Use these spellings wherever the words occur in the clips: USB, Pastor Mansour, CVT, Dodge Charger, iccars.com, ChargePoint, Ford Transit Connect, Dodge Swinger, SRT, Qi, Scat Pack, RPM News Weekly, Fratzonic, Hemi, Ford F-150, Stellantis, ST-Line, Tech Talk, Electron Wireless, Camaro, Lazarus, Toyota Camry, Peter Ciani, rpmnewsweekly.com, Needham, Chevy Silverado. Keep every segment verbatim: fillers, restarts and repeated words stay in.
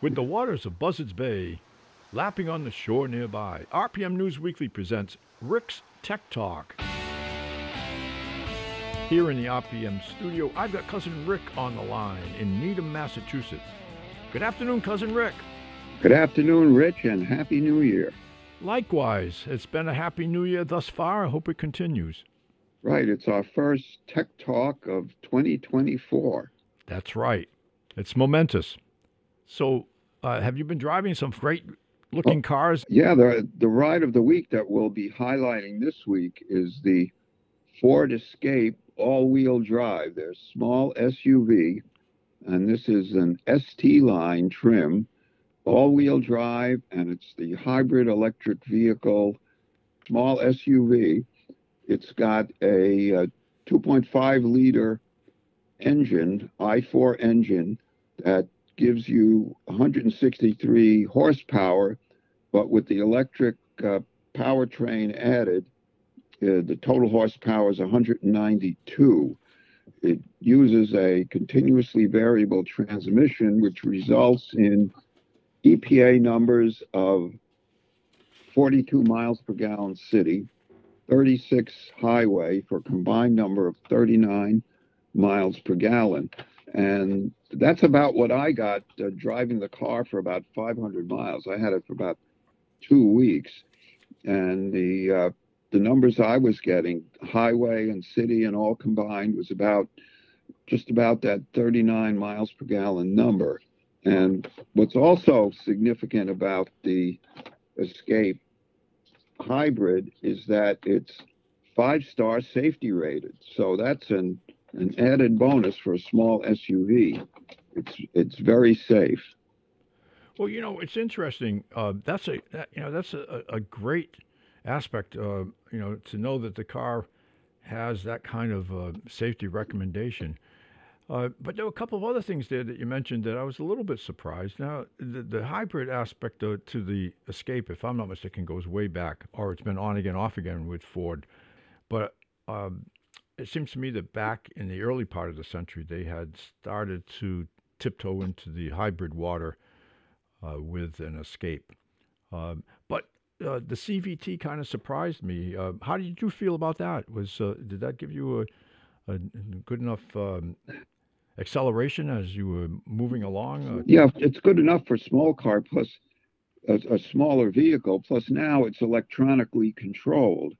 With the waters of Buzzards Bay lapping on the shore nearby, R P M News Weekly presents Rick's Tech Talk. Here in the R P M studio, I've got Cousin Rick on the line in Needham, Massachusetts. Good afternoon, Cousin Rick. Good afternoon, Rich, and Happy New Year. Likewise. It's been a Happy New Year thus far. I hope it continues. Right. It's our first Tech Talk of twenty twenty-four. That's right. It's momentous. So uh, have you been driving some great-looking oh, cars? Yeah, the, the ride of the week that we'll be highlighting this week is the Ford Escape all-wheel drive, their small S U V, and this is an S T-Line trim, all-wheel drive, and it's the hybrid electric vehicle, small S U V. It's got a, a two point five liter engine, I four engine, that gives you one hundred sixty-three horsepower, but with the electric uh, powertrain added, uh, the total horsepower is one hundred ninety-two. It uses a continuously variable transmission, which results in E P A numbers of forty-two miles per gallon city, thirty-six highway for a combined number of thirty-nine miles per gallon. And that's about what I got uh, driving the car for about five hundred miles. I had it for about two weeks. And the uh, the numbers I was getting, highway and city and all combined, was about just about that thirty-nine miles per gallon number. And what's also significant about the Escape Hybrid is that it's five-star safety rated. So that's an An added bonus for a small S U V. It's it's very safe. Well, you know, it's interesting. Uh, that's a that, you know that's a, a great aspect. Uh, you know, to know that the car has that kind of uh, safety recommendation. Uh, but there were a couple of other things there that you mentioned that I was a little bit surprised. Now, the, the hybrid aspect uh, to the Escape, if I'm not mistaken, goes way back, or it's been on again, off again with Ford. But um, it seems to me that back in the early part of the century, they had started to tiptoe into the hybrid water uh, with an Escape. Um, but uh, the C V T kind of surprised me. Uh, how did you feel about that? Was uh, did that give you a, a good enough um, acceleration as you were moving along? Yeah, it's good enough for small car plus a, a smaller vehicle. Plus now it's electronically controlled,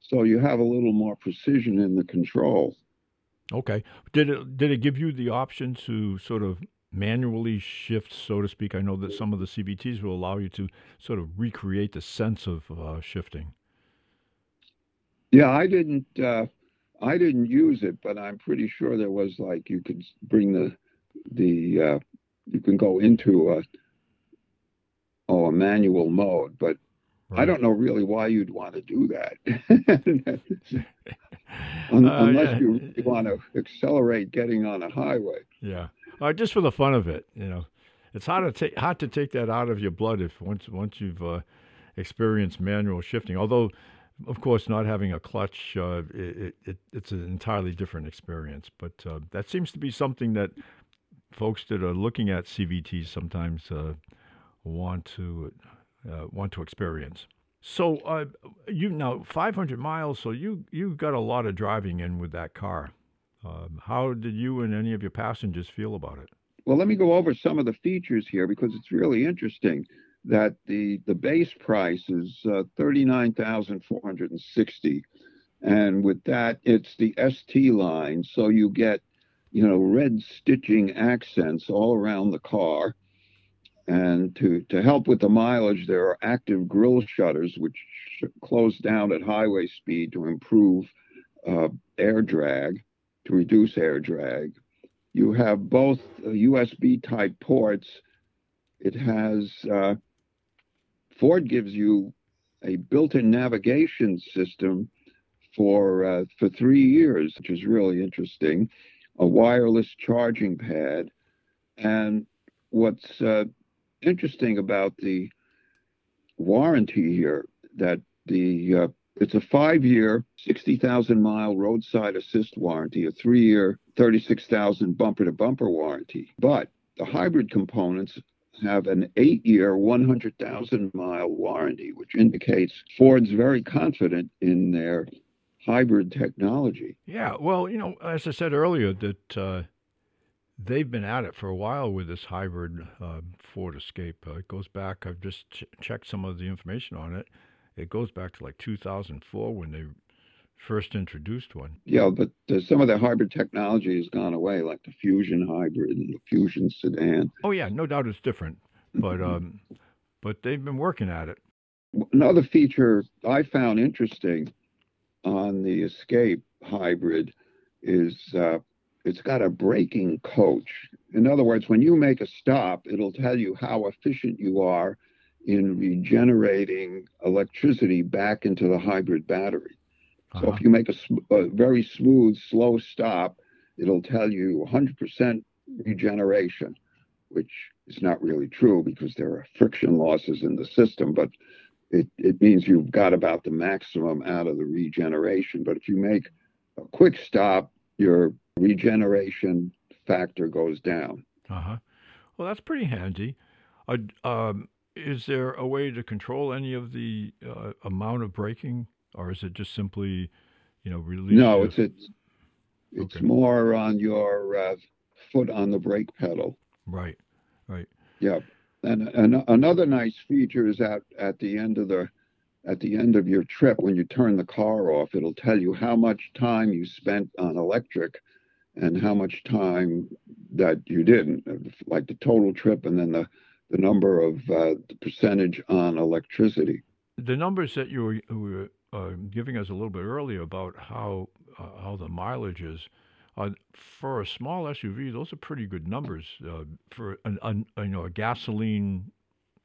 so you have a little more precision in the control. Okay. Did it did it give you the option to sort of manually shift, so to speak? I know that some of the C V Ts will allow you to sort of recreate the sense of uh, shifting. Yeah, I didn't. Uh, I didn't use it, but I'm pretty sure there was like you could bring the the uh, you can go into a oh a manual mode, but. Right. I don't know really why you'd want to do that, Un- uh, unless yeah. you really want to accelerate getting on a highway. Yeah, uh, just for the fun of it, you know. It's hard to take hard to take that out of your blood if once once you've uh, experienced manual shifting. Although, of course, not having a clutch, uh, it, it it's an entirely different experience. But uh, that seems to be something that folks that are looking at C V Ts sometimes uh, want to. Uh, want to experience. So uh, you now five hundred miles, so you you got a lot of driving in with that car. Um, how did you and any of your passengers feel about it? Well, let me go over some of the features here because it's really interesting that the the base price is uh, thirty-nine thousand four hundred sixty dollars, and with that it's the S T line, so you get you know red stitching accents all around the car. And to, to help with the mileage, there are active grille shutters, which close down at highway speed to improve uh, air drag, to reduce air drag. You have both U S B-type ports. It has, uh, Ford gives you a built-in navigation system for, uh, for three years, which is really interesting, a wireless charging pad. And what's... Uh, interesting about the warranty here that the uh, it's a five-year sixty thousand mile roadside assist warranty, a three-year thirty-six thousand bumper to bumper warranty, but the hybrid components have an eight-year, one hundred thousand mile warranty, which indicates Ford's very confident in their hybrid technology. Yeah, well, you know, as I said earlier, that uh, they've been at it for a while with this hybrid uh, Ford Escape. Uh, it goes back, I've just ch- checked some of the information on it. It goes back to like two thousand four when they first introduced one. Yeah, but uh, some of the hybrid technology has gone away, like the Fusion Hybrid and the Fusion Sedan. Oh, yeah, no doubt it's different, but um, but they've been working at it. Another feature I found interesting on the Escape Hybrid is uh, it's got a braking coach. In other words, when you make a stop, it'll tell you how efficient you are in regenerating electricity back into the hybrid battery. So uh-huh. if you make a, sm- a very smooth, slow stop, it'll tell you one hundred percent regeneration, which is not really true because there are friction losses in the system, but it, it means you've got about the maximum out of the regeneration. But if you make a quick stop, your regeneration factor goes down. Uh-huh. Well, that's pretty handy. Uh, um, is there a way to control any of the uh, amount of braking? Or is it just simply, you know, release? No, it's it's, it's okay. more on your uh, foot on the brake pedal. Right, right. Yeah, and, and another nice feature is that at the end of the, at the end of your trip, when you turn the car off, it'll tell you how much time you spent on electric, and how much time that you didn't, like the total trip, and then the the number of uh, the percentage on electricity. The numbers that you were. were... Uh, giving us a little bit earlier about how uh, how the mileage is. Uh, for a small S U V, those are pretty good numbers uh, for an, an, you know, a gasoline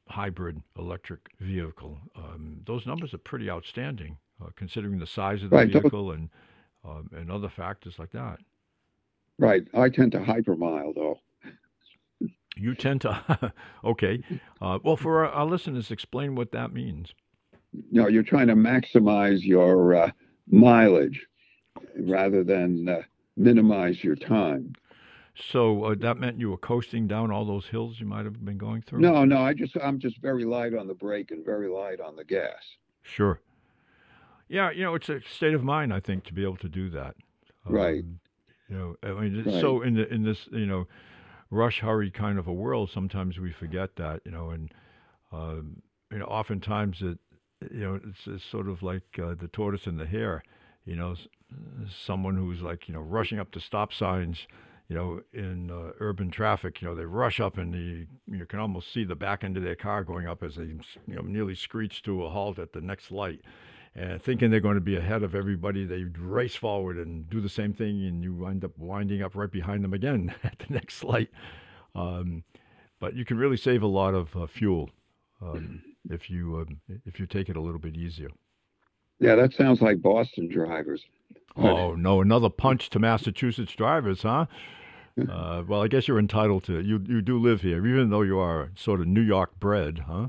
hybrid electric vehicle. Um, those numbers are pretty outstanding, uh, considering the size of the right. vehicle and um, and other factors like that. Right. I tend to hypermile, though. You tend to? Okay. Uh, well, for our, our listeners, explain what that means. No, you're trying to maximize your uh, mileage rather than uh, minimize your time. So uh, that meant you were coasting down all those hills you might have been going through? No, no, I just I'm just very light on the brake and very light on the gas. Sure. Yeah, you know, it's a state of mind, I think, to be able to do that. Um, right. You know, I mean, right. so in the in this, you know, rush hurry kind of a world, sometimes we forget that, you know, and um, you know, oftentimes it. You know, it's, it's sort of like uh, the tortoise and the hare. You know, someone who's like, you know, rushing up to stop signs, you know, in uh, urban traffic, you know, they rush up and the, you can almost see the back end of their car going up as they, you know, nearly screech to a halt at the next light. And thinking they're going to be ahead of everybody, they race forward and do the same thing, and you wind up winding up right behind them again at the next light. Um, but you can really save a lot of uh, fuel. Um, if you um, if you take it a little bit easier. Yeah, that sounds like Boston drivers. Oh, no, another punch to Massachusetts drivers, huh? Uh, well, I guess you're entitled to it. You, you do live here, even though you are sort of New York bred, huh?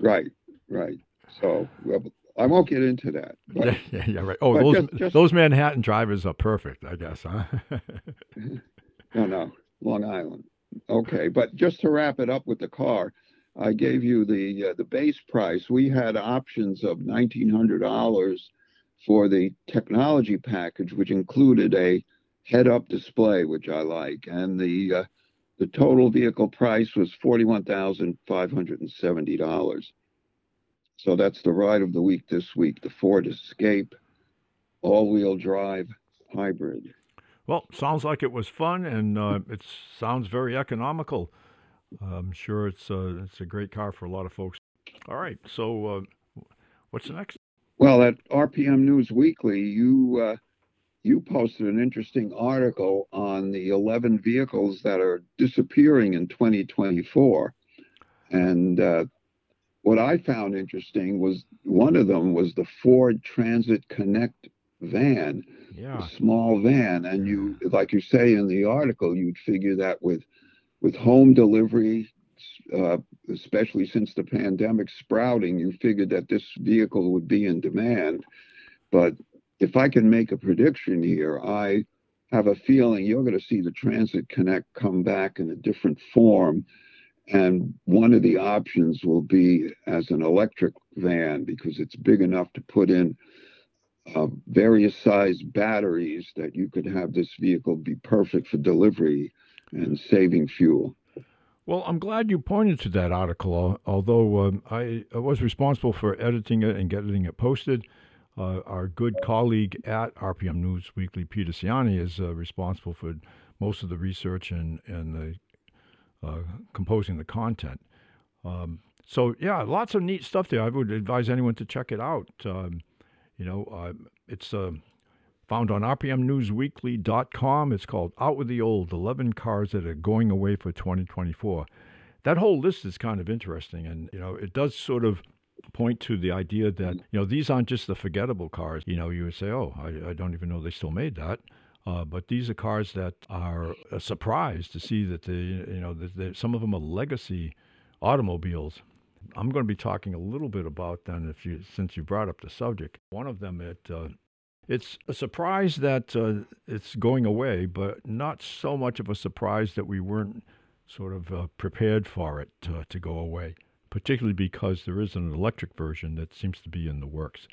Right, right. So well, I won't get into that. But, yeah, yeah, yeah, right. Oh, those just, just, those Manhattan drivers are perfect, I guess, huh? No, no, Long Island. Okay, but just to wrap it up with the car, I gave you the uh, the base price. We had options of nineteen hundred dollars for the technology package, which included a head-up display, which I like, and the uh, the total vehicle price was forty-one thousand five hundred seventy dollars. So that's the ride of the week this week, the Ford Escape all-wheel drive hybrid. Well, sounds like it was fun, and uh, it sounds very economical. I'm sure it's a, it's a great car for a lot of folks. All right, so uh, what's next? Well, at R P M News Weekly, you uh, you posted an interesting article on the eleven vehicles that are disappearing in twenty twenty-four. And uh, what I found interesting was one of them was the Ford Transit Connect van, yeah. a small van. And you, like you say in the article, you'd figure that with With home delivery, uh, especially since the pandemic sprouting, you figured that this vehicle would be in demand. But if I can make a prediction here, I have a feeling you're going to see the Transit Connect come back in a different form And one of the options will be as an electric van, because it's big enough to put in uh, various size batteries that you could have this vehicle be perfect for delivery and saving fuel. Well, I'm glad you pointed to that article, although um, I, I was responsible for editing it and getting it posted. Uh, our good colleague at R P M News Weekly, Peter Ciani, is uh, responsible for most of the research and, and the Uh, composing the content. Um, so, yeah, lots of neat stuff there. I would advise anyone to check it out. Um, you know, uh, it's uh, found on r p m news weekly dot com. It's called Out With The Old, eleven Cars That Are Going Away for twenty twenty-four. That whole list is kind of interesting, and, you know, it does sort of point to the idea that, you know, these aren't just the forgettable cars. You know, you would say, oh, I, I don't even know they still made that. Uh, but these are cars that are a surprise to see that they, you know, that they, some of them are legacy automobiles. I'm going to be talking a little bit about them if you, since you brought up the subject. One of them, it uh, it's a surprise that uh, it's going away, but not so much of a surprise that we weren't sort of uh, prepared for it uh, to go away, particularly because there is an electric version that seems to be in the works,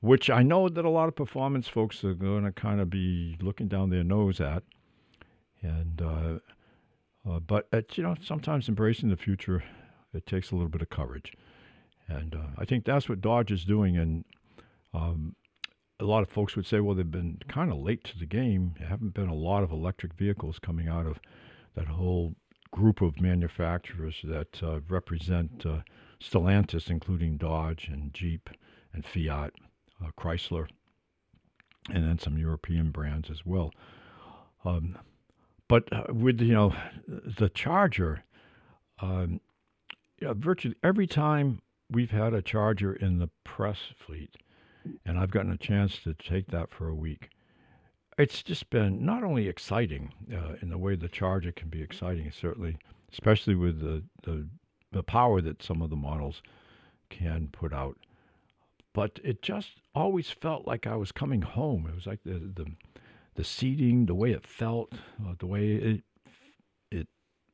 which I know that a lot of performance folks are going to kind of be looking down their nose at, and uh, uh, but at, you know, sometimes embracing the future, it takes a little bit of courage, and uh, I think that's what Dodge is doing. And um, a lot of folks would say, well, they've been kind of late to the game. There haven't been a lot of electric vehicles coming out of that whole group of manufacturers that uh, represent uh, Stellantis, including Dodge and Jeep and Fiat. Uh, Chrysler, and then some European brands as well. Um, but uh, with, you know, the Charger, um, you know, virtually every time we've had a Charger in the press fleet, and I've gotten a chance to take that for a week, it's just been not only exciting uh, in the way the Charger can be exciting, certainly, especially with the, the, the power that some of the models can put out, but it just always felt like I was coming home. It was like the the, the seating, the way it felt, uh, the way it it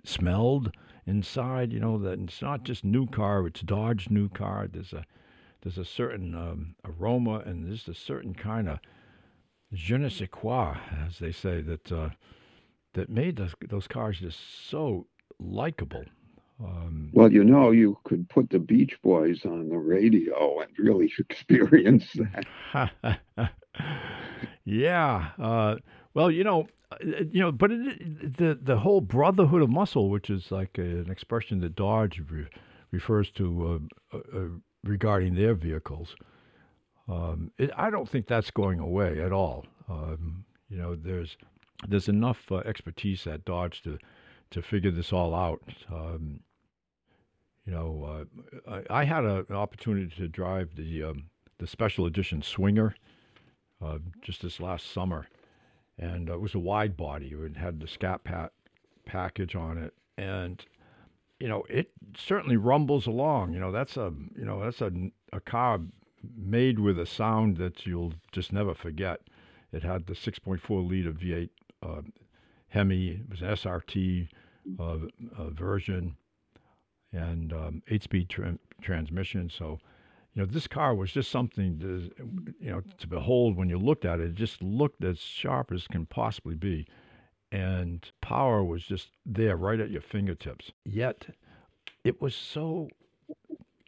smelled inside. You know, that it's not just new car; it's Dodge new car. There's a there's a certain um, aroma, and there's a certain kind of je ne sais quoi, as they say, that uh, that made those, those cars just so likable. Um, well, you know, you could put the Beach Boys on the radio and really experience that. yeah. Uh, well, you know, you know, but it, the the whole brotherhood of muscle, which is like a, an expression that Dodge re- refers to uh, uh, regarding their vehicles, um, it, I don't think that's going away at all. Um, you know, there's there's enough uh, expertise at Dodge to. to figure this all out. Um, you know, uh, I, I had a, an opportunity to drive the um, the special edition Swinger uh, just this last summer, and it was a wide body. It had the Scat Pack package on it, and you know, it certainly rumbles along. You know, that's a you know that's a, a car made with a sound that you'll just never forget. It had the six point four liter V eight. Uh, Hemi, it was an S R T uh, uh, version, and um, eight-speed tra- transmission. So, you know, this car was just something to, you know, to behold when you looked at it. It just looked as sharp as can possibly be, and power was just there, right at your fingertips. Yet, it was so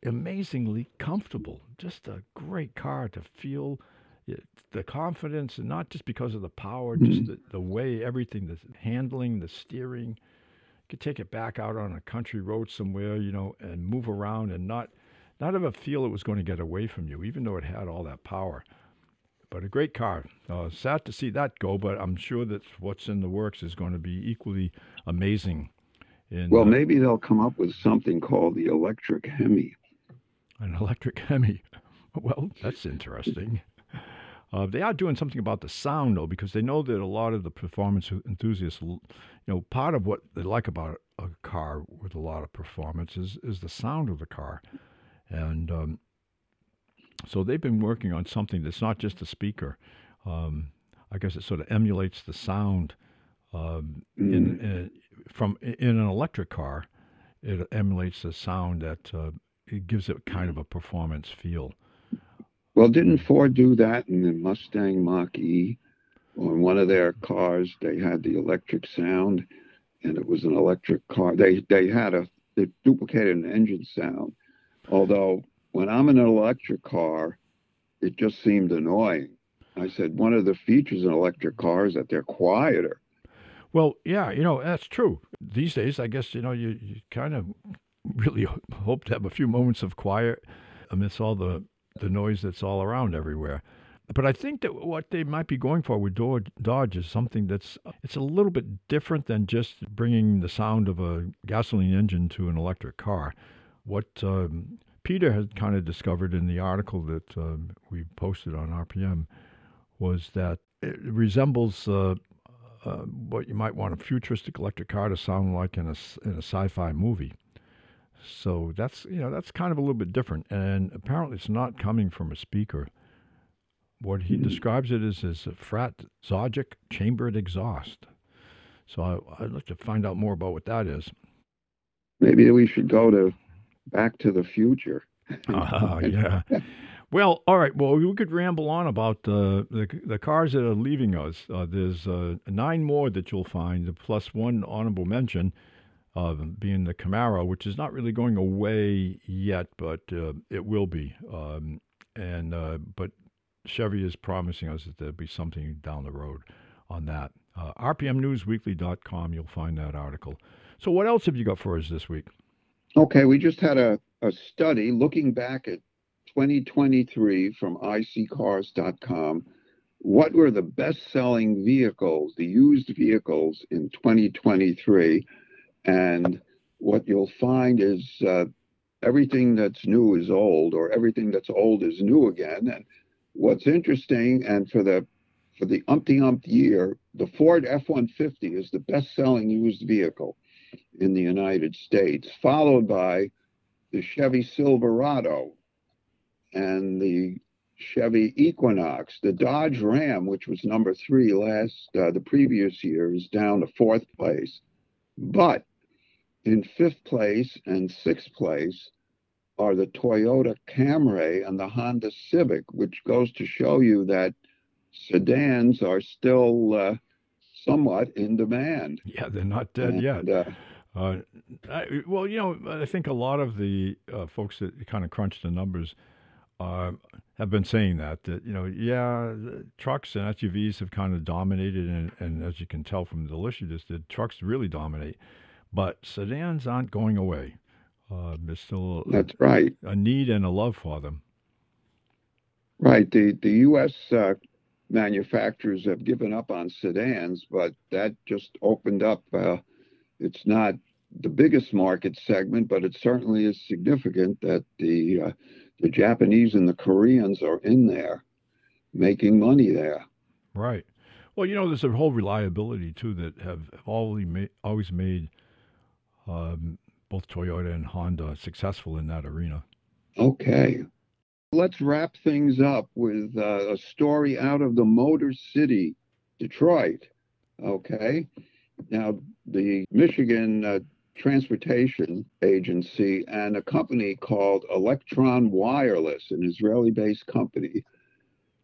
amazingly comfortable. Just a great car to feel. The confidence, and not just because of the power, just the, the way everything, the handling, the steering. You could take it back out on a country road somewhere, you know, and move around and not not ever feel it was going to get away from you, even though it had all that power. But a great car. Uh, sad to see that go, but I'm sure that what's in the works is going to be equally amazing. In, well, uh, maybe they'll come up with something called the electric Hemi. An electric Hemi. Well, that's interesting. Uh, they are doing something about the sound, though, because they know that a lot of the performance enthusiasts, you know, part of what they like about a car with a lot of performance is, is the sound of the car. And um, so they've been working on something that's not just a speaker. Um, I guess it sort of emulates the sound um, in, in, from, in an electric car. it emulates the sound that uh, it gives it kind of a performance feel. Well, didn't Ford do that in the Mustang Mach E? On one of their cars, they had the electric sound, and it was an electric car. They they had a they duplicated an engine sound. Although when I'm in an electric car, it just seemed annoying. I said one of the features in electric cars is that they're quieter. Well, yeah, you know, that's true. These days, I guess, you know, you, you kind of really hope to have a few moments of quiet amidst all the, the noise that's all around everywhere. But I think that what they might be going for with Dodge is something that's it's a little bit different than just bringing the sound of a gasoline engine to an electric car. What um, Peter had kind of discovered in the article that um, we posted on R P M was that it resembles uh, uh, what you might want a futuristic electric car to sound like in a, in a sci-fi movie. So that's, you know, that's kind of a little bit different. And apparently it's not coming from a speaker. What he mm-hmm. describes it as is a Fratzonic chambered exhaust. So I, I'd like to find out more about what that is. Maybe we should go to Back to the Future. Ah, yeah. Well, all right. Well, we could ramble on about uh, the the cars that are leaving us. Uh, there's uh, nine more that you'll find, plus one honorable mention, uh, being the Camaro, which is not really going away yet, but uh, it will be. Um, and uh, but Chevy is promising us that there'll be something down the road on that. Uh, r p m news weekly dot com, you'll find that article. So what else have you got for us this week? Okay, we just had a, a study looking back at twenty twenty-three from i c cars dot com. What were the best-selling vehicles, the used vehicles in twenty twenty-three? And what you'll find is uh, everything that's new is old, or everything that's old is new again. And what's interesting, and for the for the umpty-umped year, the Ford F one fifty is the best-selling used vehicle in the United States, followed by the Chevy Silverado and the Chevy Equinox. The Dodge Ram, which was number three last uh, the previous year, is down to fourth place. But in fifth place and sixth place are the Toyota Camry and the Honda Civic, which goes to show you that sedans are still uh, somewhat in demand. Yeah, they're not dead and, yet. Uh, uh, I, well, you know, I think a lot of the uh, folks that kind of crunch the numbers Uh, have been saying that, that, you know, yeah, trucks and S U Vs have kind of dominated, and, and as you can tell from the list you just did, trucks really dominate, but sedans aren't going away. Uh, there's still That's a, right. a need and a love for them. Right. The, the U S uh, manufacturers have given up on sedans, but that just opened up. Uh, it's not the biggest market segment, but it certainly is significant that the uh, the Japanese and the Koreans are in there making money there. Right. Well, you know, there's a whole reliability, too, that have always made, always made um, both Toyota and Honda successful in that arena. Okay. Let's wrap things up with uh, a story out of the Motor City, Detroit. Okay. Now, the Michigan uh, Transportation Agency and a company called Electron Wireless, an Israeli-based company,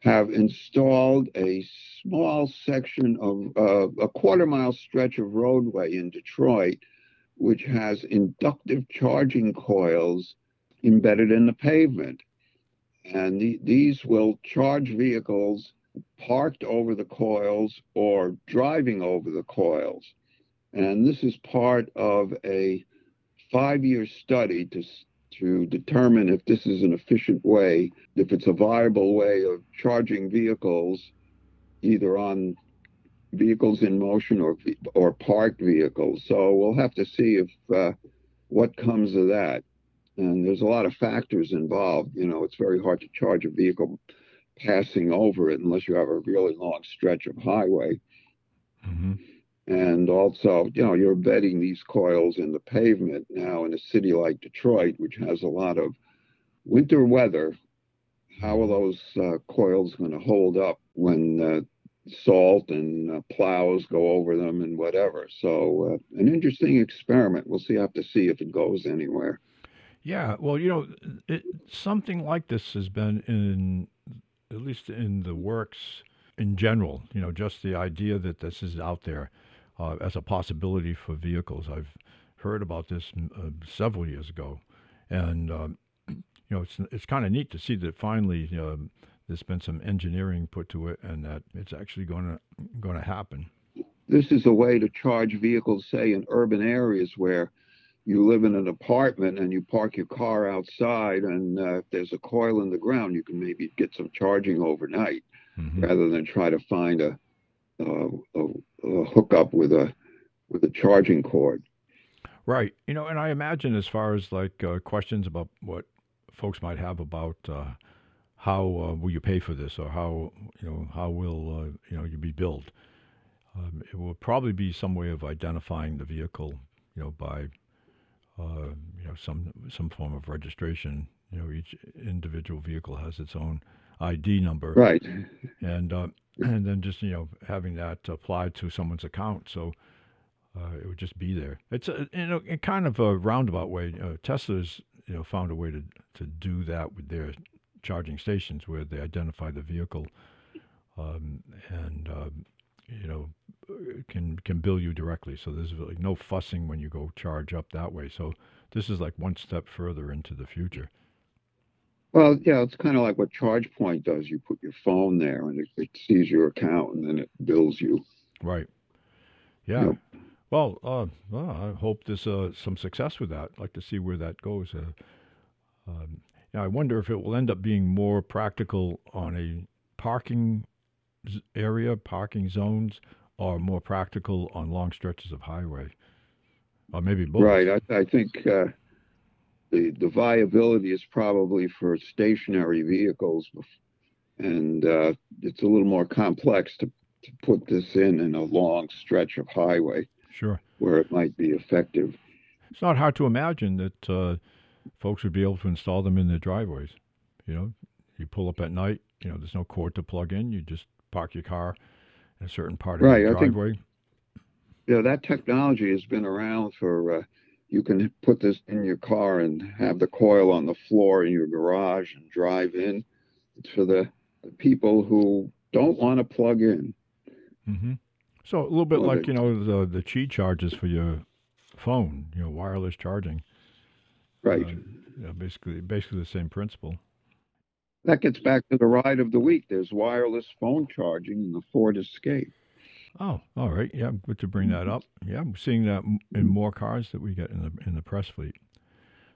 have installed a small section of uh, a quarter-mile stretch of roadway in Detroit, which has inductive charging coils embedded in the pavement. And the, these will charge vehicles parked over the coils or driving over the coils. And this is part of a five-year study to to determine if this is an efficient way, if it's a viable way of charging vehicles, either on vehicles in motion or or parked vehicles. So we'll have to see if uh, what comes of that. And there's a lot of factors involved. You know, it's very hard to charge a vehicle passing over it unless you have a really long stretch of highway. Mm-hmm. And also, you know, you're embedding these coils in the pavement now in a city like Detroit, which has a lot of winter weather. How are those uh, coils going to hold up when uh, salt and uh, plows go over them and whatever. So uh, an interesting experiment. We'll see, have to see if it goes anywhere. Yeah, well, you know, it, something like this has been in, at least in the works in general, you know, just the idea that this is out there uh, as a possibility for vehicles. I've heard about this uh, several years ago, and, um, you know, it's it's kind of neat to see that finally um, there's been some engineering put to it and that it's actually going to going to happen. This is a way to charge vehicles, say, in urban areas where you live in an apartment and you park your car outside, and uh, if there's a coil in the ground, you can maybe get some charging overnight, mm-hmm. rather than try to find a, uh, a, a hookup with a with a charging cord. Right. You know, and I imagine as far as like uh, questions about what folks might have about uh, how uh, will you pay for this, or how you know how will uh, you know you be billed, um, it will probably be some way of identifying the vehicle, you know, by Uh, you know, some some form of registration. You know, each individual vehicle has its own I D number, right? And uh, and then just you know having that applied to someone's account, so uh, it would just be there. It's a, you know, in kind of a roundabout way. Uh, Tesla's you know found a way to to do that with their charging stations, where they identify the vehicle, um, and uh, you know. can can bill you directly, so there's really no fussing when you go charge up that way. So this is like one step further into the future. Well, yeah, it's kind of like what ChargePoint does. You put your phone there, and it, it sees your account, and then it bills you. Right. Yeah. Yep. Well, uh, well, I hope there's uh, some success with that. I'd like to see where that goes. Uh, um, now, I wonder if it will end up being more practical on a parking area, parking zones, are more practical on long stretches of highway, or maybe both. Right. I, I think uh, the the viability is probably for stationary vehicles, and uh, it's a little more complex to, to put this in in a long stretch of highway. Sure. Where it might be effective. It's not hard to imagine that uh, folks would be able to install them in their driveways. You know, you pull up at night. You know, there's no cord to plug in. You just park your car a certain part of right, the driveway. I think, yeah, that technology has been around for, uh, you can put this in your car and have the coil on the floor in your garage and drive in. It's for the, the people who don't want to plug in. Mm-hmm. So a little bit well, like, they, you know, the, the Qi charges for your phone, you know, wireless charging. Right. Uh, yeah, basically, basically the same principle. That gets back to the ride of the week. There's wireless phone charging in the Ford Escape. Oh, all right. Yeah, good to bring that up. Yeah, I'm seeing that in more cars that we get in the in the press fleet.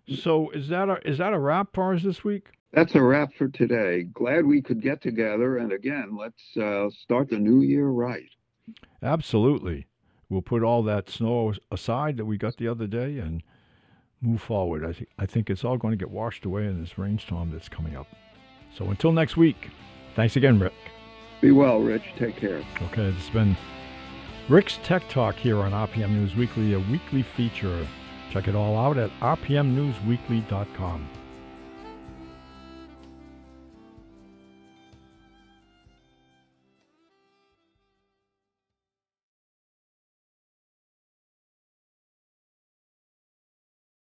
So is that a, is that a wrap for us this week? That's a wrap for today. Glad we could get together. And again, let's uh, start the new year right. Absolutely. We'll put all that snow aside that we got the other day and move forward. I, th- I think it's all going to get washed away in this rainstorm that's coming up. So until next week, thanks again, Rick. Be well, Rich. Take care. Okay, it's been Rick's Tech Talk here on R P M News Weekly, a weekly feature. Check it all out at r p m news weekly dot com.